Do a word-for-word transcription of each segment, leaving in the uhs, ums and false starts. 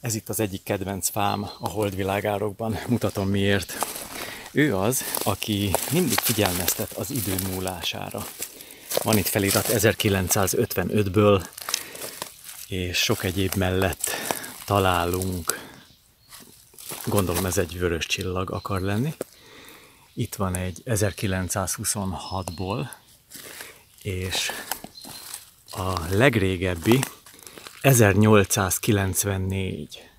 Ez itt az egyik kedvenc fám a holdvilágárokban, mutatom miért. Ő az, aki mindig figyelmeztet az idő múlására. Van itt felirat ezerkilencszázötvenötből, és sok egyéb mellett találunk. Gondolom ez egy vörös csillag akar lenni. Itt van egy ezerkilencszázhuszonhatból, és a legrégebbi ezernyolcszázkilencvennégy.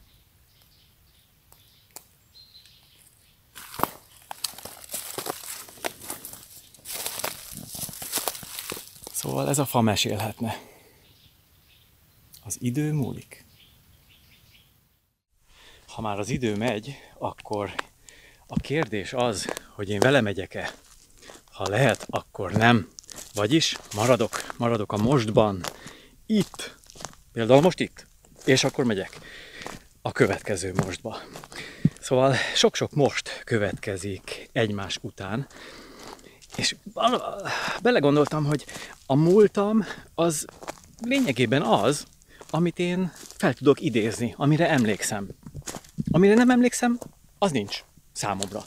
Szóval ez a fa mesélhetne. Az idő múlik. Ha már az idő megy, akkor a kérdés az, hogy én vele megyek-e? Ha lehet, akkor nem. Vagyis maradok, maradok a mostban. Itt. Például most itt. És akkor megyek a következő mostba. Szóval sok-sok most következik egymás után. És belegondoltam, hogy a múltam az lényegében az, amit én fel tudok idézni, amire emlékszem. Amire nem emlékszem, az nincs számomra.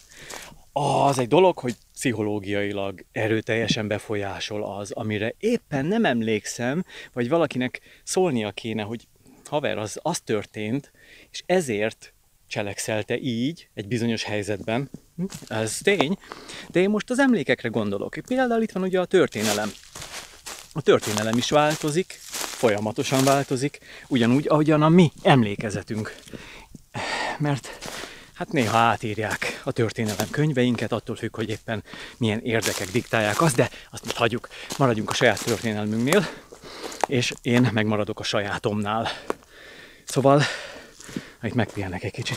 Az egy dolog, hogy pszichológiailag erőteljesen befolyásol az, amire éppen nem emlékszem, vagy valakinek szólnia kéne, hogy haver, az, az történt, és ezért cselekszelte így egy bizonyos helyzetben. Ez tény, de én most az emlékekre gondolok. Például itt van ugye a történelem. A történelem is változik, folyamatosan változik, ugyanúgy, ahogyan a mi emlékezetünk. Mert hát néha átírják a történelem könyveinket, attól függ, hogy éppen milyen érdekek diktálják azt, de azt most hagyjuk, maradjunk a saját történelmünknél, és én megmaradok a sajátomnál. Szóval, itt megpihenek egy kicsit.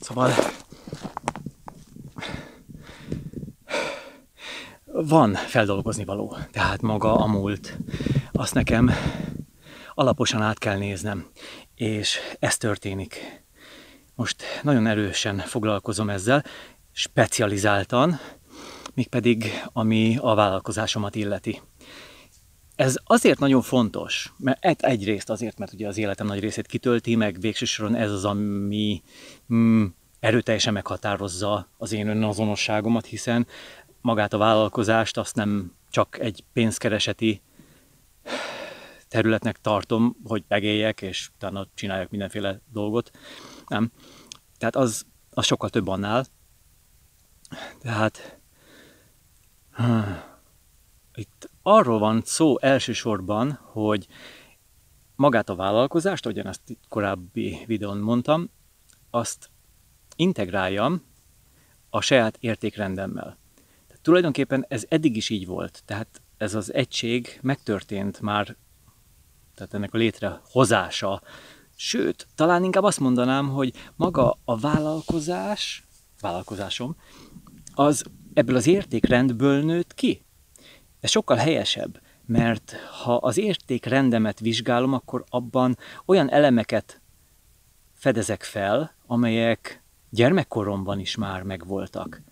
Szóval van feldolgozni való, tehát maga a múlt. Azt nekem alaposan át kell néznem, és ez történik. Most nagyon erősen foglalkozom ezzel, specializáltan, mégpedig ami a vállalkozásomat illeti. Ez azért nagyon fontos, mert egyrészt azért, mert ugye az életem nagy részét kitölti, meg végső soron ez az, ami mm, erőteljesen meghatározza az én önazonosságomat, hiszen magát a vállalkozást azt nem csak egy pénzkereseti területnek tartom, hogy megéljek, és utána csináljak mindenféle dolgot. Nem. Tehát az, az sokkal több annál. Tehát itt arról van szó elsősorban, hogy magát a vállalkozást, ahogyan ezt korábbi videón mondtam, azt integráljam a saját értékrendemmel. Tehát tulajdonképpen ez eddig is így volt. Tehát ez az egység megtörtént már, tehát ennek a létrehozása. Sőt, talán inkább azt mondanám, hogy maga a vállalkozás, vállalkozásom, az ebből az értékrendből nőtt ki. Ez sokkal helyesebb, mert ha az értékrendemet vizsgálom, akkor abban olyan elemeket fedezek fel, amelyek gyermekkoromban is már megvoltak.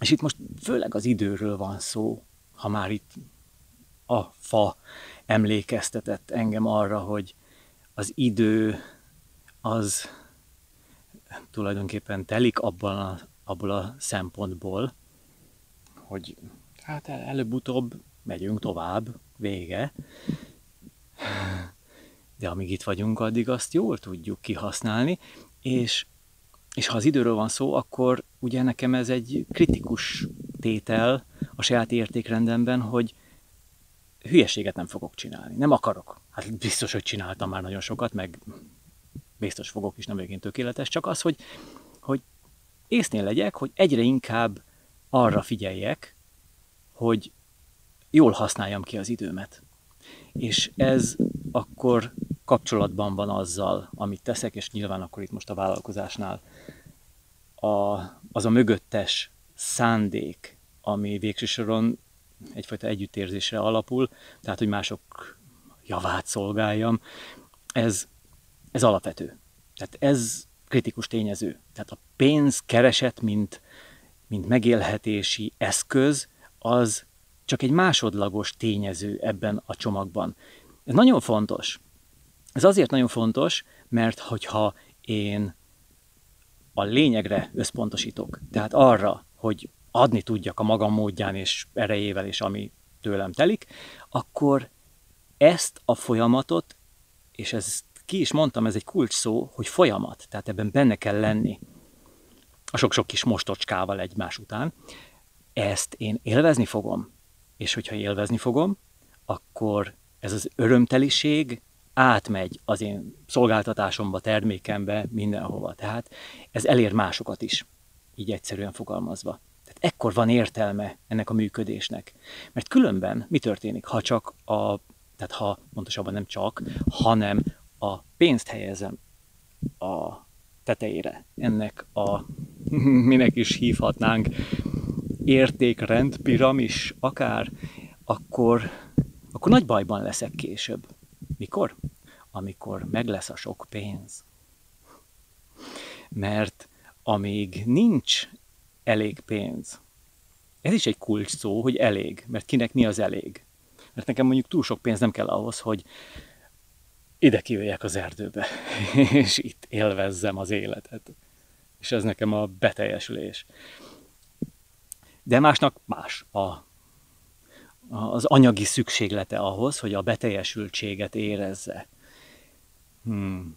És itt most főleg az időről van szó, ha már itt a fa emlékeztetett engem arra, hogy az idő az tulajdonképpen telik abban a, abból a szempontból, hogy hát el, előbb-utóbb megyünk tovább, vége. De amíg itt vagyunk, addig azt jól tudjuk kihasználni, és, és ha az időről van szó, akkor ugye nekem ez egy kritikus tétel a saját értékrendemben, hogy hülyeséget nem fogok csinálni, nem akarok. Hát biztos, hogy csináltam már nagyon sokat, meg biztos fogok is, nem végén tökéletes, csak az, hogy, hogy észnél legyek, hogy egyre inkább arra figyeljek, hogy jól használjam ki az időmet. És ez akkor kapcsolatban van azzal, amit teszek, és nyilván akkor itt most a vállalkozásnál a, az a mögöttes szándék, ami végső soron egyfajta együttérzésre alapul, tehát, hogy mások javát szolgáljam, ez, ez alapvető. Tehát ez kritikus tényező. Tehát a pénzkereset, mint, mint megélhetési eszköz, az csak egy másodlagos tényező ebben a csomagban. Ez nagyon fontos. Ez azért nagyon fontos, mert hogyha én a lényegre összpontosítok, tehát arra, hogy adni tudjak a magam módján és erejével, és ami tőlem telik, akkor ezt a folyamatot, és ezt ki is mondtam, ez egy kulcs szó, hogy folyamat, tehát ebben benne kell lenni, a sok-sok kis mostocskával egymás után, ezt én élvezni fogom. És hogyha élvezni fogom, akkor ez az örömteliség átmegy az én szolgáltatásomba, termékembe, mindenhova. Tehát ez elér másokat is, így egyszerűen fogalmazva. Tehát ekkor van értelme ennek a működésnek. Mert különben mi történik, ha csak a, tehát ha pontosabban nem csak, hanem a pénzt helyezem a tetejére, ennek a, minek is hívhatnánk, értékrend, piramis, akár, akkor, akkor nagy bajban leszek később. Mikor? Amikor meg lesz a sok pénz. Mert amíg nincs elég pénz, ez is egy kulcs szó, hogy elég, mert kinek mi az elég. Mert nekem mondjuk túl sok pénz nem kell ahhoz, hogy ide kijöjjek az erdőbe, és itt élvezzem az életet. És ez nekem a beteljesülés. De másnak más a, az anyagi szükséglete ahhoz, hogy a beteljesültséget érezze. Hmm.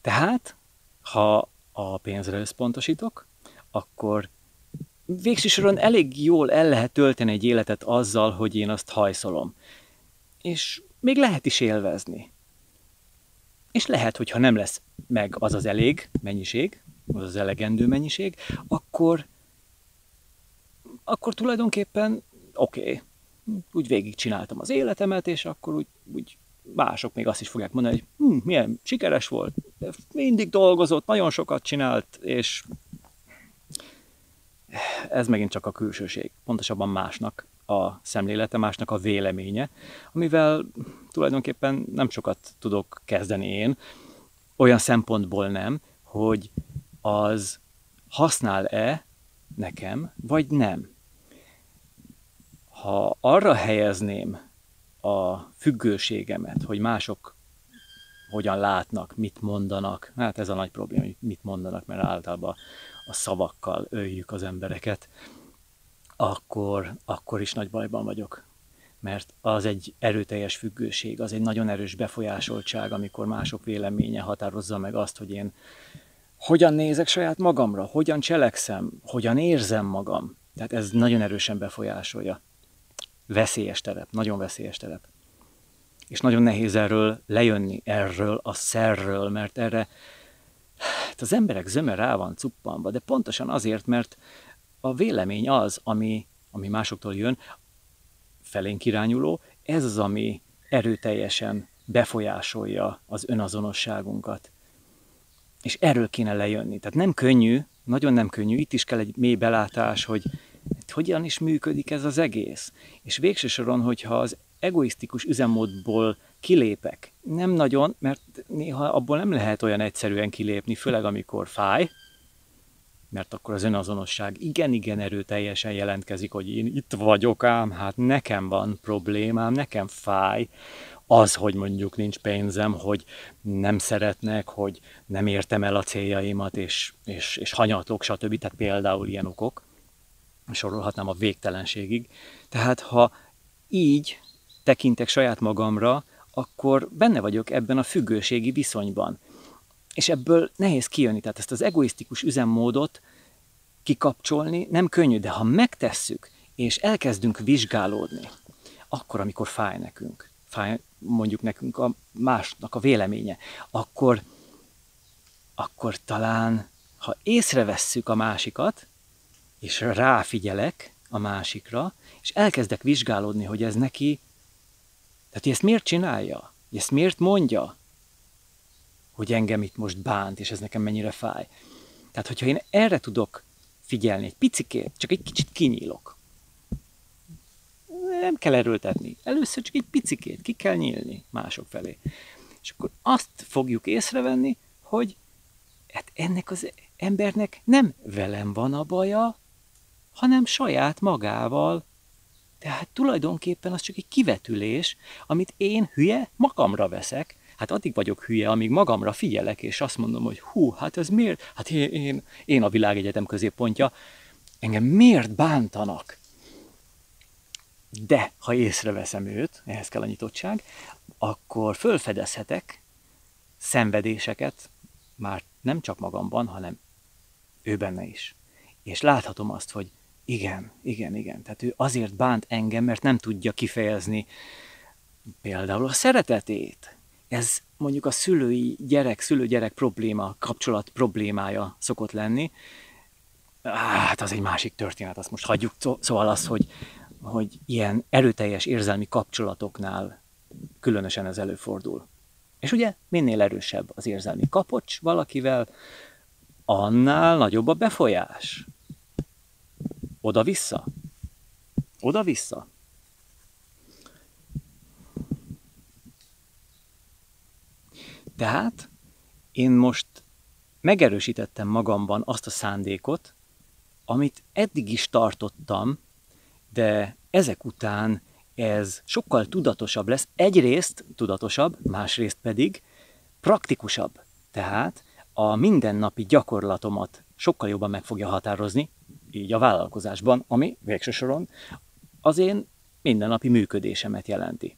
Tehát, ha a pénzre összpontosítok, akkor végsősorban elég jól el lehet tölteni egy életet azzal, hogy én azt hajszolom. És még lehet is élvezni. És lehet, hogyha nem lesz meg az az elég mennyiség, az az elegendő mennyiség, akkor akkor tulajdonképpen oké, okay, úgy végigcsináltam az életemet, és akkor úgy, úgy mások még azt is fogják mondani, hogy hm, milyen sikeres volt, mindig dolgozott, nagyon sokat csinált, és ez megint csak a külsőség, pontosabban másnak a szemlélete, másnak a véleménye, amivel tulajdonképpen nem sokat tudok kezdeni én, olyan szempontból nem, hogy az használ-e nekem, vagy nem. Ha arra helyezném a függőségemet, hogy mások hogyan látnak, mit mondanak, hát ez a nagy probléma, hogy mit mondanak, mert általában a szavakkal öljük az embereket, akkor, akkor is nagy bajban vagyok. Mert az egy erőteljes függőség, az egy nagyon erős befolyásoltság, amikor mások véleménye határozza meg azt, hogy én hogyan nézek saját magamra, hogyan cselekszem, hogyan érzem magam. Tehát ez nagyon erősen befolyásolja. Veszélyes terep, nagyon veszélyes terep. És nagyon nehéz erről lejönni, erről a szerről, mert erre hát az emberek zöme rá van cuppanva, de pontosan azért, mert a vélemény az, ami, ami másoktól jön, felénk irányuló, ez az, ami erőteljesen befolyásolja az önazonosságunkat. És erről kéne lejönni. Tehát nem könnyű, nagyon nem könnyű, itt is kell egy mély belátás, hogy hogyan is működik ez az egész. És végső soron, hogyha az egoisztikus üzemmódból kilépek, nem nagyon, mert néha abból nem lehet olyan egyszerűen kilépni, főleg amikor fáj, mert akkor az önazonosság igen-igen erőteljesen jelentkezik, hogy én itt vagyok ám, hát nekem van problémám, nekem fáj, az, hogy mondjuk nincs pénzem, hogy nem szeretnek, hogy nem értem el a céljaimat, és, és, és hanyatlok, stb. Tehát például ilyen okok, sorolhatnám a végtelenségig. Tehát ha így tekintek saját magamra, akkor benne vagyok ebben a függőségi viszonyban. És ebből nehéz kijönni, tehát ezt az egoisztikus üzemmódot kikapcsolni nem könnyű, de ha megtesszük, és elkezdünk vizsgálódni, akkor, amikor fáj nekünk, fáj mondjuk nekünk a másnak a véleménye, akkor, akkor talán, ha észrevesszük a másikat, és ráfigyelek a másikra, és elkezdek vizsgálódni, hogy ez neki, tehát ezt miért csinálja, ezt miért mondja, hogy engem itt most bánt, és ez nekem mennyire fáj. Tehát, hogyha én erre tudok figyelni egy picikét, csak egy kicsit kinyílok, nem kell erőltetni. Először csak egy picikét ki kell nyílni mások felé. És akkor azt fogjuk észrevenni, hogy hát ennek az embernek nem velem van a baja, hanem saját magával. Tehát tulajdonképpen az csak egy kivetülés, amit én hülye magamra veszek. hát addig vagyok hülye, amíg magamra figyelek, és azt mondom, hogy hú, hát ez miért? Hát én, én, én a világegyetem középpontja, engem miért bántanak? De ha észreveszem őt, ehhez kell a nyitottság, akkor fölfedezhetek szenvedéseket, már nem csak magamban, hanem ő benne is. És láthatom azt, hogy igen, igen, igen, tehát ő azért bánt engem, mert nem tudja kifejezni például a szeretetét. Ez mondjuk a szülői gyerek, szülő-gyerek probléma, kapcsolat problémája szokott lenni. Hát az egy másik történet, azt most hagyjuk. Szóval az, hogy, hogy ilyen erőteljes érzelmi kapcsolatoknál különösen ez előfordul. És ugye minél erősebb az érzelmi kapocs valakivel, annál nagyobb a befolyás. Oda-vissza. Oda-vissza. Tehát én most megerősítettem magamban azt a szándékot, amit eddig is tartottam, de ezek után ez sokkal tudatosabb lesz. Egyrészt tudatosabb, másrészt pedig praktikusabb. Tehát a mindennapi gyakorlatomat sokkal jobban meg fogja határozni, így a vállalkozásban, ami végső soron az én mindennapi működésemet jelenti.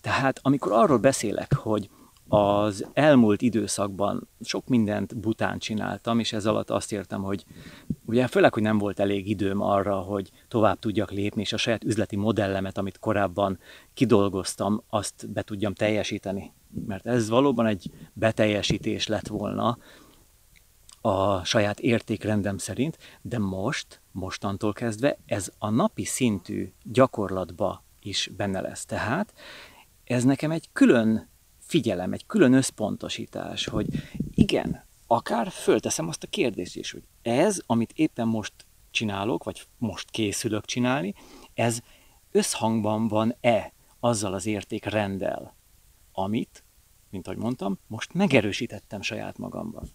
Tehát amikor arról beszélek, hogy az elmúlt időszakban sok mindent bután csináltam, és ez alatt azt értem, hogy ugye főleg, hogy nem volt elég időm arra, hogy tovább tudjak lépni, és a saját üzleti modellemet, amit korábban kidolgoztam, azt be tudjam teljesíteni. Mert ez valóban egy beteljesítés lett volna a saját értékrendem szerint, de most, mostantól kezdve ez a napi szintű gyakorlatba is benne lesz. Tehát ez nekem egy külön figyelem, egy külön összpontosítás, hogy igen, akár fölteszem azt a kérdést is, hogy ez, amit éppen most csinálok, vagy most készülök csinálni, ez összhangban van-e azzal az értékrenddel, amit, mint ahogy mondtam, most megerősítettem saját magamban.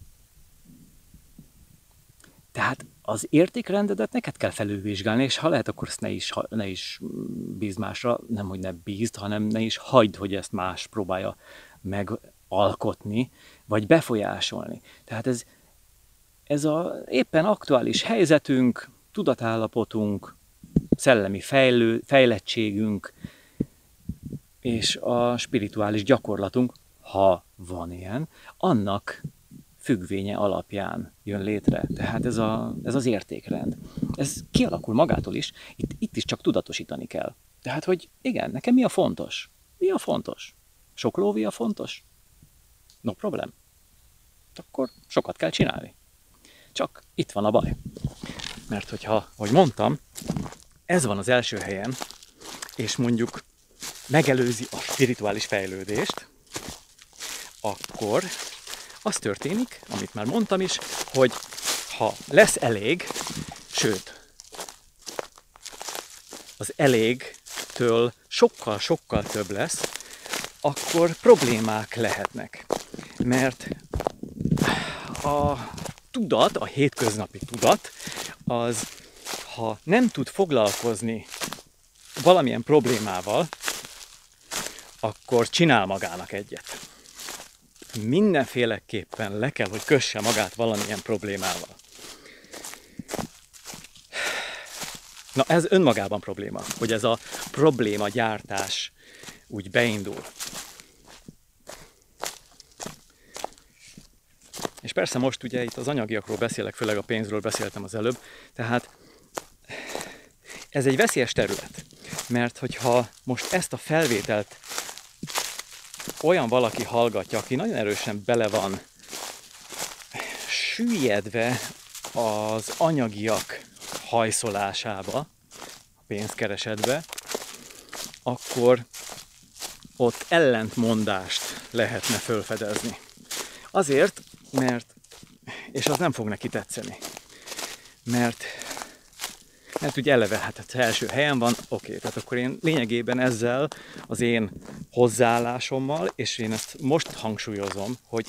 Tehát az értékrendedet neked kell felülvizsgálni, és ha lehet, akkor ezt ne is, ne is bízd másra, nem hogy ne bízd, hanem ne is hagyd, hogy ezt más próbálja megalkotni, vagy befolyásolni. Tehát ez, ez a éppen aktuális helyzetünk, tudatállapotunk, szellemi fejlő, fejlettségünk, és a spirituális gyakorlatunk, ha van ilyen, annak függvénye alapján jön létre. Tehát ez, a, ez az értékrend. Ez kialakul magától is, itt, itt is csak tudatosítani kell. Tehát, hogy igen, nekem mi a fontos? Mi a fontos? Sok lóvé a fontos? No problem. Akkor sokat kell csinálni. Csak itt van a baj. Mert hogyha, ahogy mondtam, ez van az első helyen, és mondjuk megelőzi a spirituális fejlődést, akkor az történik, amit már mondtam is, hogy ha lesz elég, sőt, az elégtől sokkal-sokkal több lesz, akkor problémák lehetnek. Mert a tudat, a hétköznapi tudat, az ha nem tud foglalkozni valamilyen problémával, akkor csinál magának egyet. Mindenféleképpen le kell, hogy kösse magát valamilyen problémával. Na, ez önmagában probléma, hogy ez a problémagyártás úgy beindul. És persze most ugye itt az anyagiakról beszélek, főleg a pénzről beszéltem az előbb, tehát ez egy veszélyes terület, mert hogyha most ezt a felvételt olyan valaki hallgatja, aki nagyon erősen bele van süllyedve az anyagiak hajszolásába, a pénzkeresetbe, akkor ott ellentmondást lehetne felfedezni. Azért, mert, és az nem fog neki tetszeni, mert, mert ugye eleve, hát az első helyen van, oké, tehát akkor én lényegében ezzel az én hozzáállásommal, és én ezt most hangsúlyozom, hogy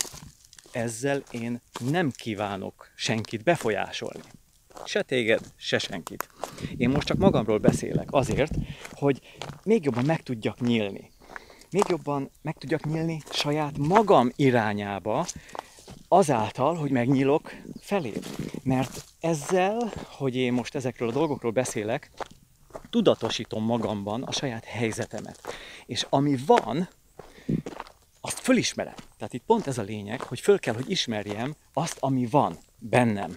ezzel én nem kívánok senkit befolyásolni. Se téged, se senkit. Én most csak magamról beszélek azért, hogy még jobban meg tudjak nyílni. még jobban meg tudjak nyílni saját magam irányába, azáltal, hogy megnyílok felé. Mert ezzel, hogy én most ezekről a dolgokról beszélek, tudatosítom magamban a saját helyzetemet. És ami van, azt fölismerem. Tehát itt pont ez a lényeg, hogy föl kell, hogy ismerjem azt, ami van bennem.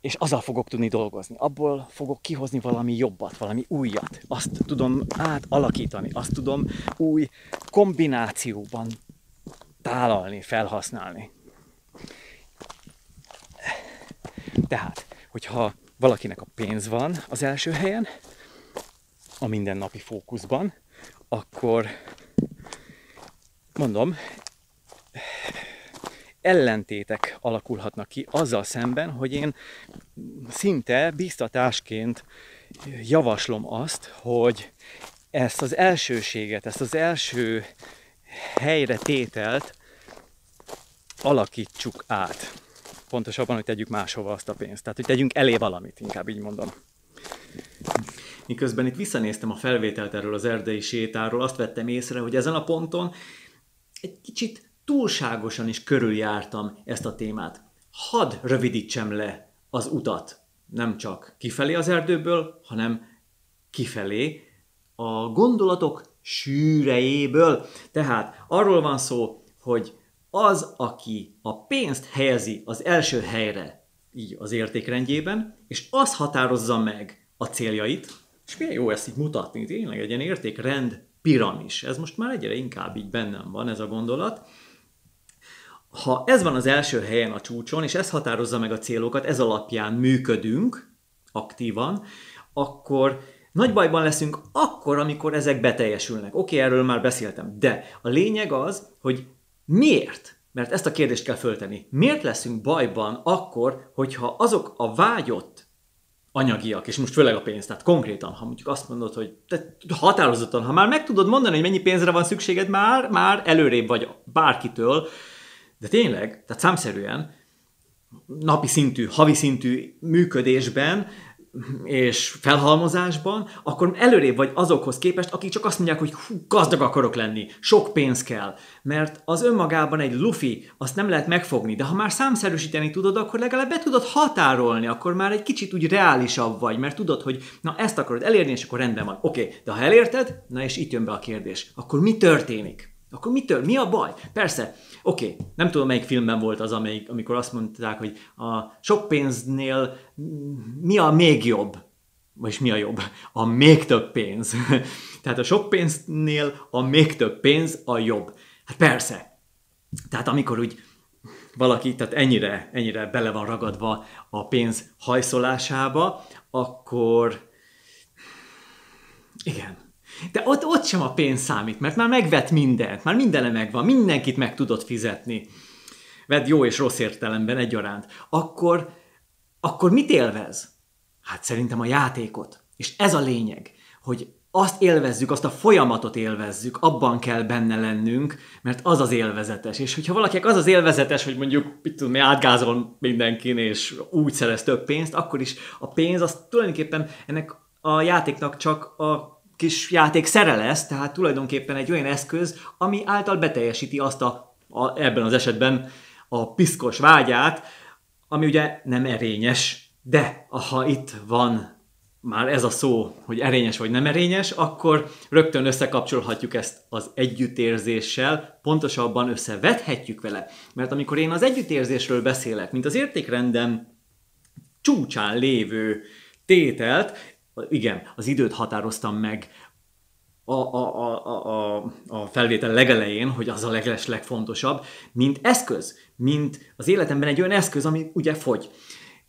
És azzal fogok tudni dolgozni. Abból fogok kihozni valami jobbat, valami újat. Azt tudom átalakítani, azt tudom új kombinációban tálalni, felhasználni. Tehát, hogyha valakinek a pénz van az első helyen, a mindennapi fókuszban, akkor mondom, ellentétek alakulhatnak ki azzal szemben, hogy én szinte biztatásként javaslom azt, hogy ezt az elsőséget, ezt az első helyre tételt alakítsuk át. Pontosabban, hogy tegyük máshova azt a pénzt. Tehát, hogy tegyünk elé valamit, inkább így mondom. Miközben itt visszanéztem a felvételt erről az erdei sétáról, azt vettem észre, hogy ezen a ponton egy kicsit túlságosan is körüljártam ezt a témát. Hadd rövidítsem le az utat, nem csak kifelé az erdőből, hanem kifelé a gondolatok sűrejéből. Tehát arról van szó, hogy az, aki a pénzt helyezi az első helyre, így az értékrendjében, és az határozza meg a céljait, és milyen jó ezt így mutatni, tényleg egy ilyen értékrend piramis. Ez most már egyre inkább így bennem van, ez a gondolat. Ha ez van az első helyen a csúcson, és ez határozza meg a célokat, ez alapján működünk aktívan, akkor nagy bajban leszünk akkor, amikor ezek beteljesülnek. Oké, erről már beszéltem, de a lényeg az, hogy miért? Mert ezt a kérdést kell föltenni. Miért leszünk bajban akkor, hogyha azok a vágyott anyagiak, és most főleg a pénz, tehát konkrétan, ha mondjuk azt mondod, hogy te határozottan, ha már meg tudod mondani, hogy mennyi pénzre van szükséged, már, már előrébb vagy bárkitől, de tényleg, tehát számszerűen, napi szintű, havi szintű működésben és felhalmozásban, akkor előrébb vagy azokhoz képest, akik csak azt mondják, hogy hú, gazdag akarok lenni, sok pénz kell, mert az önmagában egy lufi, azt nem lehet megfogni, de ha már számszerűsíteni tudod, akkor legalább be tudod határolni, akkor már egy kicsit úgy reálisabb vagy, mert tudod, hogy na ezt akarod elérni, és akkor rendben van. Oké, okay, de ha elérted, na és itt jön be a kérdés, akkor mi történik? Akkor mitől? Mi a baj? Persze, oké, okay, nem tudom, melyik filmben volt az, amelyik, amikor azt mondták, hogy a sok pénznél mi a még jobb? Vagyis mi a jobb? A még több pénz. Tehát a sok pénznél a még több pénz a jobb. Hát persze. Tehát amikor úgy valaki, tehát ennyire, ennyire bele van ragadva a pénz hajszolásába, akkor igen. De ott, ott sem a pénz számít, mert már megvett mindent, már mindene megvan, mindenkit meg tudod fizetni. Vedd jó és rossz értelemben egyaránt. Akkor, akkor mit élvez? Hát szerintem a játékot. És ez a lényeg, hogy azt élvezzük, azt a folyamatot élvezzük, abban kell benne lennünk, mert az az élvezetes. És hogyha valakinek az az élvezetes, hogy mondjuk, mit tudom, átgázol mindenkin, és úgy szerez több pénzt, akkor is a pénz az tulajdonképpen ennek a játéknak csak a kis játék szere lesz, tehát tulajdonképpen egy olyan eszköz, ami által beteljesíti azt a, a, ebben az esetben a piszkos vágyát, ami ugye nem erényes, de ha itt van már ez a szó, hogy erényes vagy nem erényes, akkor rögtön összekapcsolhatjuk ezt az együttérzéssel, pontosabban összevethetjük vele. Mert amikor én az együttérzésről beszélek, mint az értékrendem csúcsán lévő tételt, igen, az időt határoztam meg a, a, a, a, a felvétel legelején, hogy az a leges legfontosabb, mint eszköz, mint az életemben egy olyan eszköz, ami ugye fogy.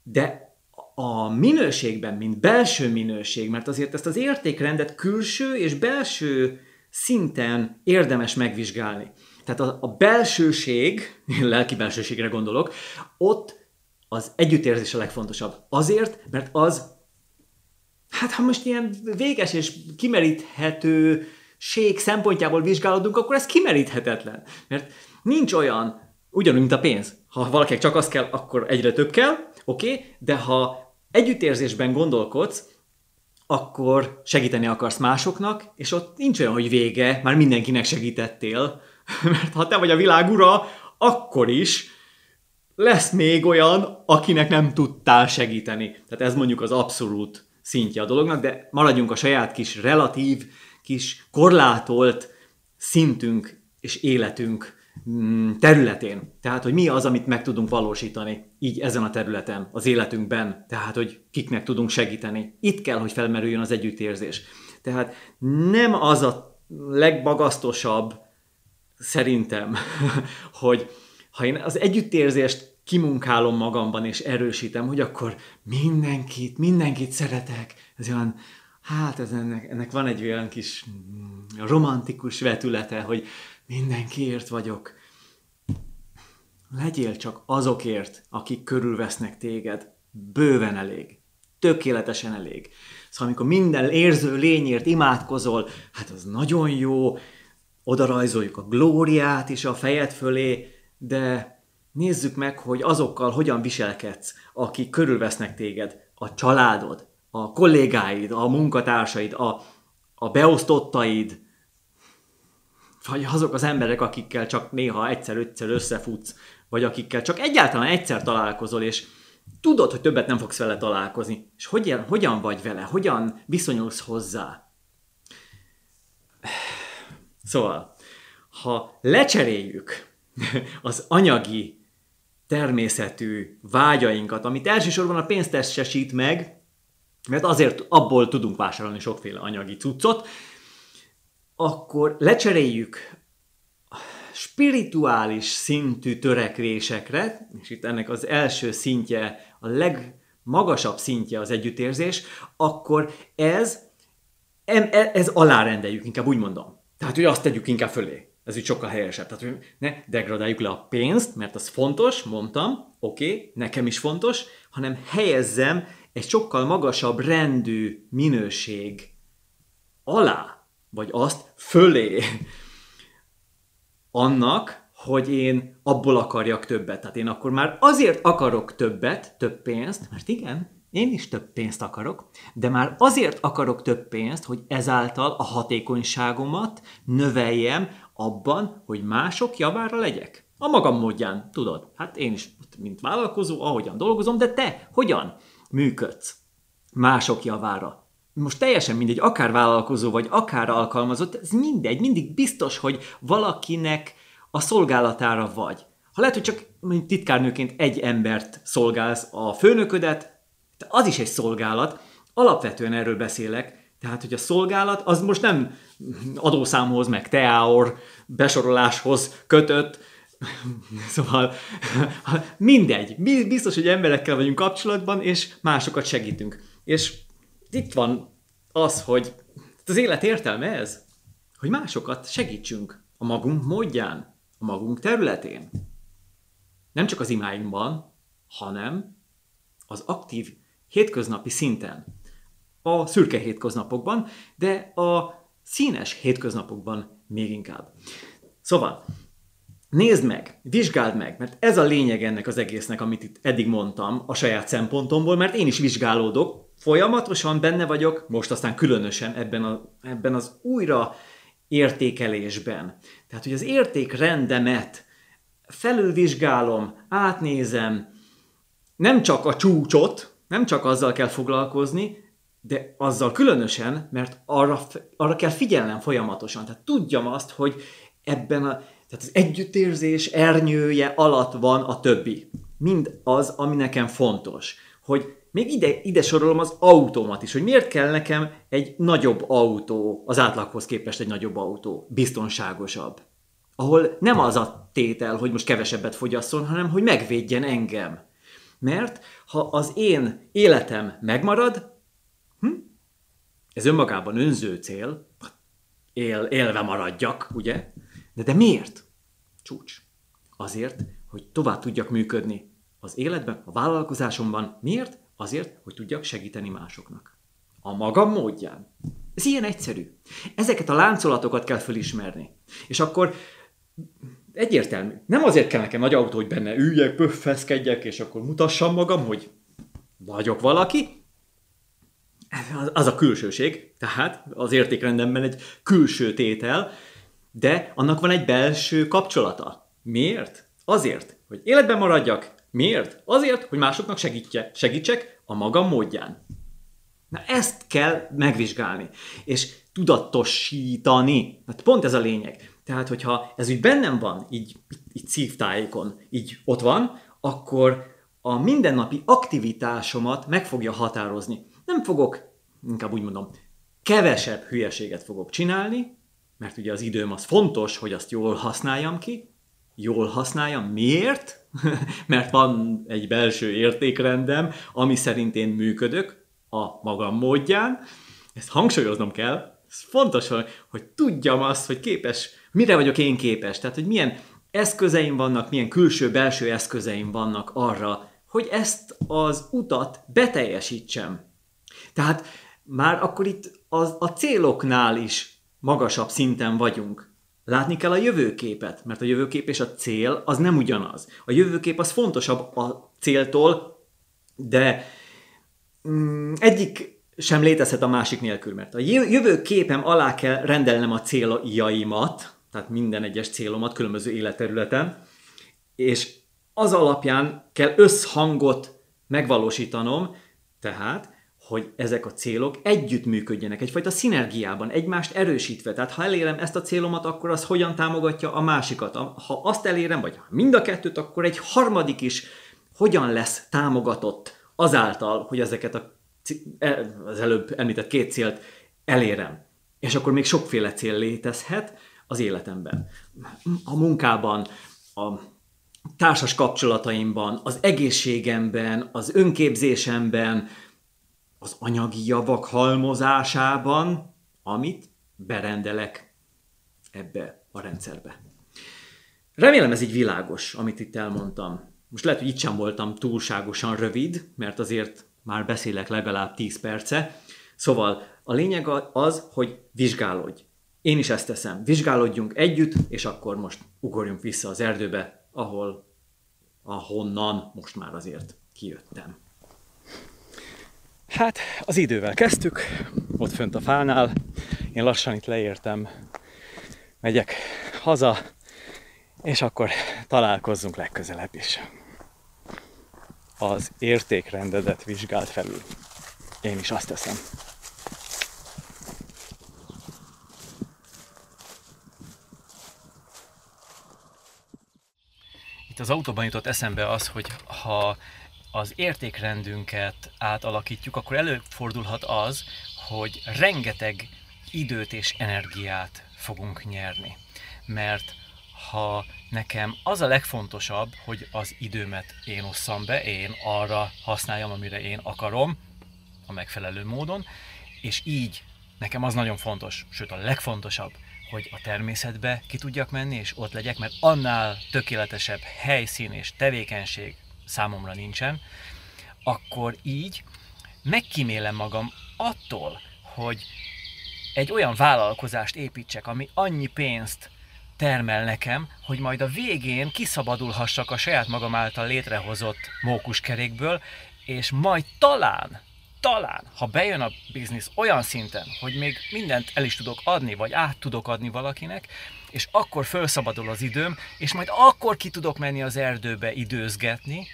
De a minőségben, mint belső minőség, mert azért ezt az értékrendet külső és belső szinten érdemes megvizsgálni. Tehát a, a belsőség, lelki belsőségre gondolok, ott az együttérzés a legfontosabb. Azért, mert az hát ha most ilyen véges és kimeríthetőség szempontjából vizsgálódunk, akkor ez kimeríthetetlen. Mert nincs olyan, ugyanúgy, mint a pénz. Ha valakinek csak az kell, akkor egyre több kell, oké, okay? De ha együttérzésben gondolkodsz, akkor segíteni akarsz másoknak, és ott nincs olyan, hogy vége, már mindenkinek segítettél. Mert ha te vagy a világ ura, akkor is lesz még olyan, akinek nem tudtál segíteni. Tehát ez mondjuk az abszolút szintje a dolognak, de maradjunk a saját kis relatív, kis korlátolt szintünk és életünk területén. Tehát, hogy mi az, amit meg tudunk valósítani így ezen a területen, az életünkben. Tehát, hogy kiknek tudunk segíteni. Itt kell, hogy felmerüljön az együttérzés. Tehát nem az a legmagasztosabb szerintem, hogy ha én az együttérzést kimunkálom magamban és erősítem, hogy akkor mindenkit, mindenkit szeretek. Ez olyan, hát ez ennek, ennek van egy olyan kis romantikus vetülete, hogy mindenkiért vagyok. Legyél csak azokért, akik körülvesznek téged. Bőven elég. Tökéletesen elég. Szóval amikor minden érző lényért imádkozol, hát az nagyon jó, oda rajzoljuk a glóriát is a fejed fölé, de nézzük meg, hogy azokkal hogyan viselkedsz, akik körülvesznek téged, a családod, a kollégáid, a munkatársaid, a, a beosztottaid, vagy azok az emberek, akikkel csak néha egyszer-ötszer összefutsz, vagy akikkel csak egyáltalán egyszer találkozol, és tudod, hogy többet nem fogsz vele találkozni. És hogyan, hogyan vagy vele? Hogyan viszonyulsz hozzá? Szóval, ha lecseréljük az anyagi természetű vágyainkat, amit elsősorban a pénz testesít meg, mert azért abból tudunk vásárolni sokféle anyagi cuccot, akkor lecseréljük spirituális szintű törekvésekre, és itt ennek az első szintje, a legmagasabb szintje az együttérzés, akkor ez, ez alárendeljük, inkább úgy mondom. Tehát, hogy azt tegyük inkább fölé. Ez így sokkal helyesebb. Tehát, hogy ne degradáljuk le a pénzt, mert az fontos, mondtam, oké, okay, nekem is fontos, hanem helyezzem egy sokkal magasabb rendű minőség alá, vagy azt fölé annak, hogy én abból akarjak többet. Tehát én akkor már azért akarok többet, több pénzt, mert igen, én is több pénzt akarok, de már azért akarok több pénzt, hogy ezáltal a hatékonyságomat növeljem abban, hogy mások javára legyek. A magam módján, tudod. Hát én is, mint vállalkozó, ahogyan dolgozom, de te hogyan működsz mások javára? Most teljesen mindegy, akár vállalkozó vagy, akár alkalmazott, ez mindegy, mindig biztos, hogy valakinek a szolgálatára vagy. Ha lehet, hogy csak titkárnőként egy embert szolgálsz, a főnöködet, az is egy szolgálat, alapvetően erről beszélek, tehát, hogy a szolgálat az most nem adószámhoz, meg teáor besoroláshoz kötött, szóval mindegy, biztos, hogy emberekkel vagyunk kapcsolatban, és másokat segítünk. És itt van az, hogy az élet értelme ez, hogy másokat segítsünk a magunk módján, a magunk területén. Nem csak az imáinkban, hanem az aktív hétköznapi szinten, a szürke hétköznapokban, de a színes hétköznapokban még inkább. Szóval, nézd meg, vizsgáld meg, mert ez a lényeg ennek az egésznek, amit itt eddig mondtam a saját szempontomból, mert én is vizsgálódok, folyamatosan benne vagyok, most aztán különösen ebben, a, ebben az újra értékelésben. Tehát, hogy az értékrendemet felülvizsgálom, átnézem, nem csak a csúcsot, nem csak azzal kell foglalkozni, de azzal különösen, mert arra, arra kell figyelnem folyamatosan. Tehát tudjam azt, hogy ebben a, tehát az együttérzés ernyője alatt van a többi. Mind az, ami nekem fontos. Hogy még ide, ide sorolom az autómat is, hogy miért kell nekem egy nagyobb autó, az átlaghoz képest egy nagyobb autó, biztonságosabb. Ahol nem az a tétel, hogy most kevesebbet fogyasszon, hanem hogy megvédjen engem. Mert ha az én életem megmarad, hm? ez önmagában önző cél, él, élve maradjak, ugye? De, de miért? Csúcs. Azért, hogy tovább tudjak működni az életben, a vállalkozásomban. Miért? Azért, hogy tudjak segíteni másoknak. A magam módján. Ez ilyen egyszerű. Ezeket a láncolatokat kell felismerni. És akkor... egyértelmű. Nem azért kell nekem nagy autó, hogy benne üljek, pöffeszkedjek, és akkor mutassam magam, hogy vagyok valaki. Az a külsőség, tehát az értékrendemben egy külső tétel, de annak van egy belső kapcsolata. Miért? Azért, hogy életben maradjak. Miért? Azért, hogy másoknak segítje, segítsek a magam módján. Na ezt kell megvizsgálni, és tudatosítani. Hát pont ez a lényeg. Tehát, hogyha ez úgy bennem van, így, így szívtájékon, így ott van, akkor a mindennapi aktivitásomat meg fogja határozni. Nem fogok, inkább úgy mondom, kevesebb hülyeséget fogok csinálni, mert ugye az időm az fontos, hogy azt jól használjam ki. Jól használjam. Miért? Mert van egy belső értékrendem, ami szerint én működök a magam módján. Ezt hangsúlyoznom kell. Ez fontos, hogy tudjam azt, hogy képes, mire vagyok én képes. Tehát, hogy milyen eszközeim vannak, milyen külső-belső eszközeim vannak arra, hogy ezt az utat beteljesítsem. Tehát már akkor itt az, a céloknál is magasabb szinten vagyunk. Látni kell a jövőképet, mert a jövőkép és a cél az nem ugyanaz. A jövőkép az fontosabb a céltól, de mm, egyik sem létezhet a másik nélkül, mert a jövőképem alá kell rendelnem a céljaimat, tehát minden egyes célomat különböző életterületen, és az alapján kell összhangot megvalósítanom, tehát, hogy ezek a célok együttműködjenek, egyfajta szinergiában, egymást erősítve. Tehát ha elérem ezt a célomat, akkor az hogyan támogatja a másikat. Ha azt elérem, vagy mind a kettőt, akkor egy harmadik is hogyan lesz támogatott azáltal, hogy ezeket a az előbb említett két célt elérem. És akkor még sokféle cél létezhet az életemben. A munkában, a társas kapcsolataimban, az egészségemben, az önképzésemben, az anyagi javak halmozásában, amit berendelek ebbe a rendszerbe. Remélem ez így világos, amit itt elmondtam. Most lehet, hogy itt sem voltam túlságosan rövid, mert azért már beszélek legalább tíz perce. Szóval a lényeg az, hogy vizsgálódj. Én is ezt teszem. Vizsgálódjunk együtt, és akkor most ugorjunk vissza az erdőbe, ahol, ahonnan most már azért kijöttem. Hát az idővel kezdtük, ott fönt a fánál. Én lassan itt leértem, megyek haza, és akkor találkozzunk legközelebb is. Az értékrendedet vizsgáld felül. Én is azt teszem. Itt az autóban jutott eszembe az, hogy ha az értékrendünket átalakítjuk, akkor előfordulhat az, hogy rengeteg időt és energiát fogunk nyerni. Mert ha nekem az a legfontosabb, hogy az időmet én osszam be, én arra használjam, amire én akarom, a megfelelő módon, és így nekem az nagyon fontos, sőt a legfontosabb, hogy a természetbe ki tudjak menni, és ott legyek, mert annál tökéletesebb helyszín és tevékenység számomra nincsen, akkor így megkímélem magam attól, hogy egy olyan vállalkozást építsek, ami annyi pénzt termel nekem, hogy majd a végén kiszabadulhassak a saját magam által létrehozott mókuskerékből, és majd talán, talán, ha bejön a biznisz olyan szinten, hogy még mindent el is tudok adni, vagy át tudok adni valakinek, és akkor felszabadul az időm, és majd akkor ki tudok menni az erdőbe időzgetni,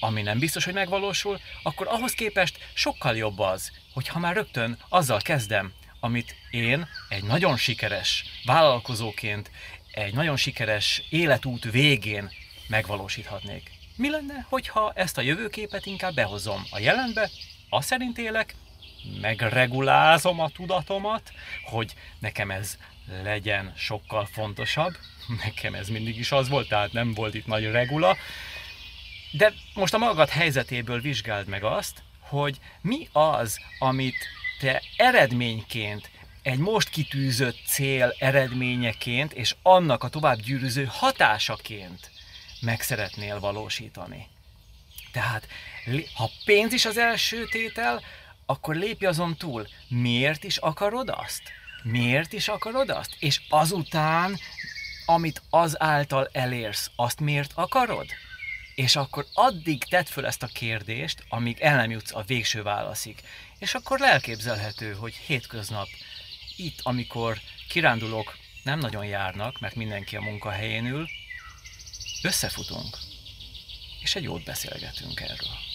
ami nem biztos, hogy megvalósul, akkor ahhoz képest sokkal jobb az, hogyha már rögtön azzal kezdem, amit én egy nagyon sikeres vállalkozóként, egy nagyon sikeres életút végén megvalósíthatnék. Mi lenne, hogyha ezt a jövőképet inkább behozom a jelenbe, azt szerint élek, megregulázom a tudatomat, hogy nekem ez legyen sokkal fontosabb. Nekem ez mindig is az volt, tehát nem volt itt nagy regula. De most a magad helyzetéből vizsgáld meg azt, hogy mi az, amit te eredményként, egy most kitűzött cél eredményeként és annak a tovább gyűrűző hatásaként meg szeretnél valósítani. Tehát, ha pénz is az első tétel, akkor lépj azon túl. Miért is akarod azt? Miért is akarod azt? És azután, amit azáltal elérsz, azt miért akarod? És akkor addig tedd föl ezt a kérdést, amíg el nem jutsz a végső válaszig. És akkor elképzelhető, hogy hétköznap itt, amikor kirándulók nem nagyon járnak, mert mindenki a munkahelyén ül, összefutunk, és egy jót beszélgetünk erről.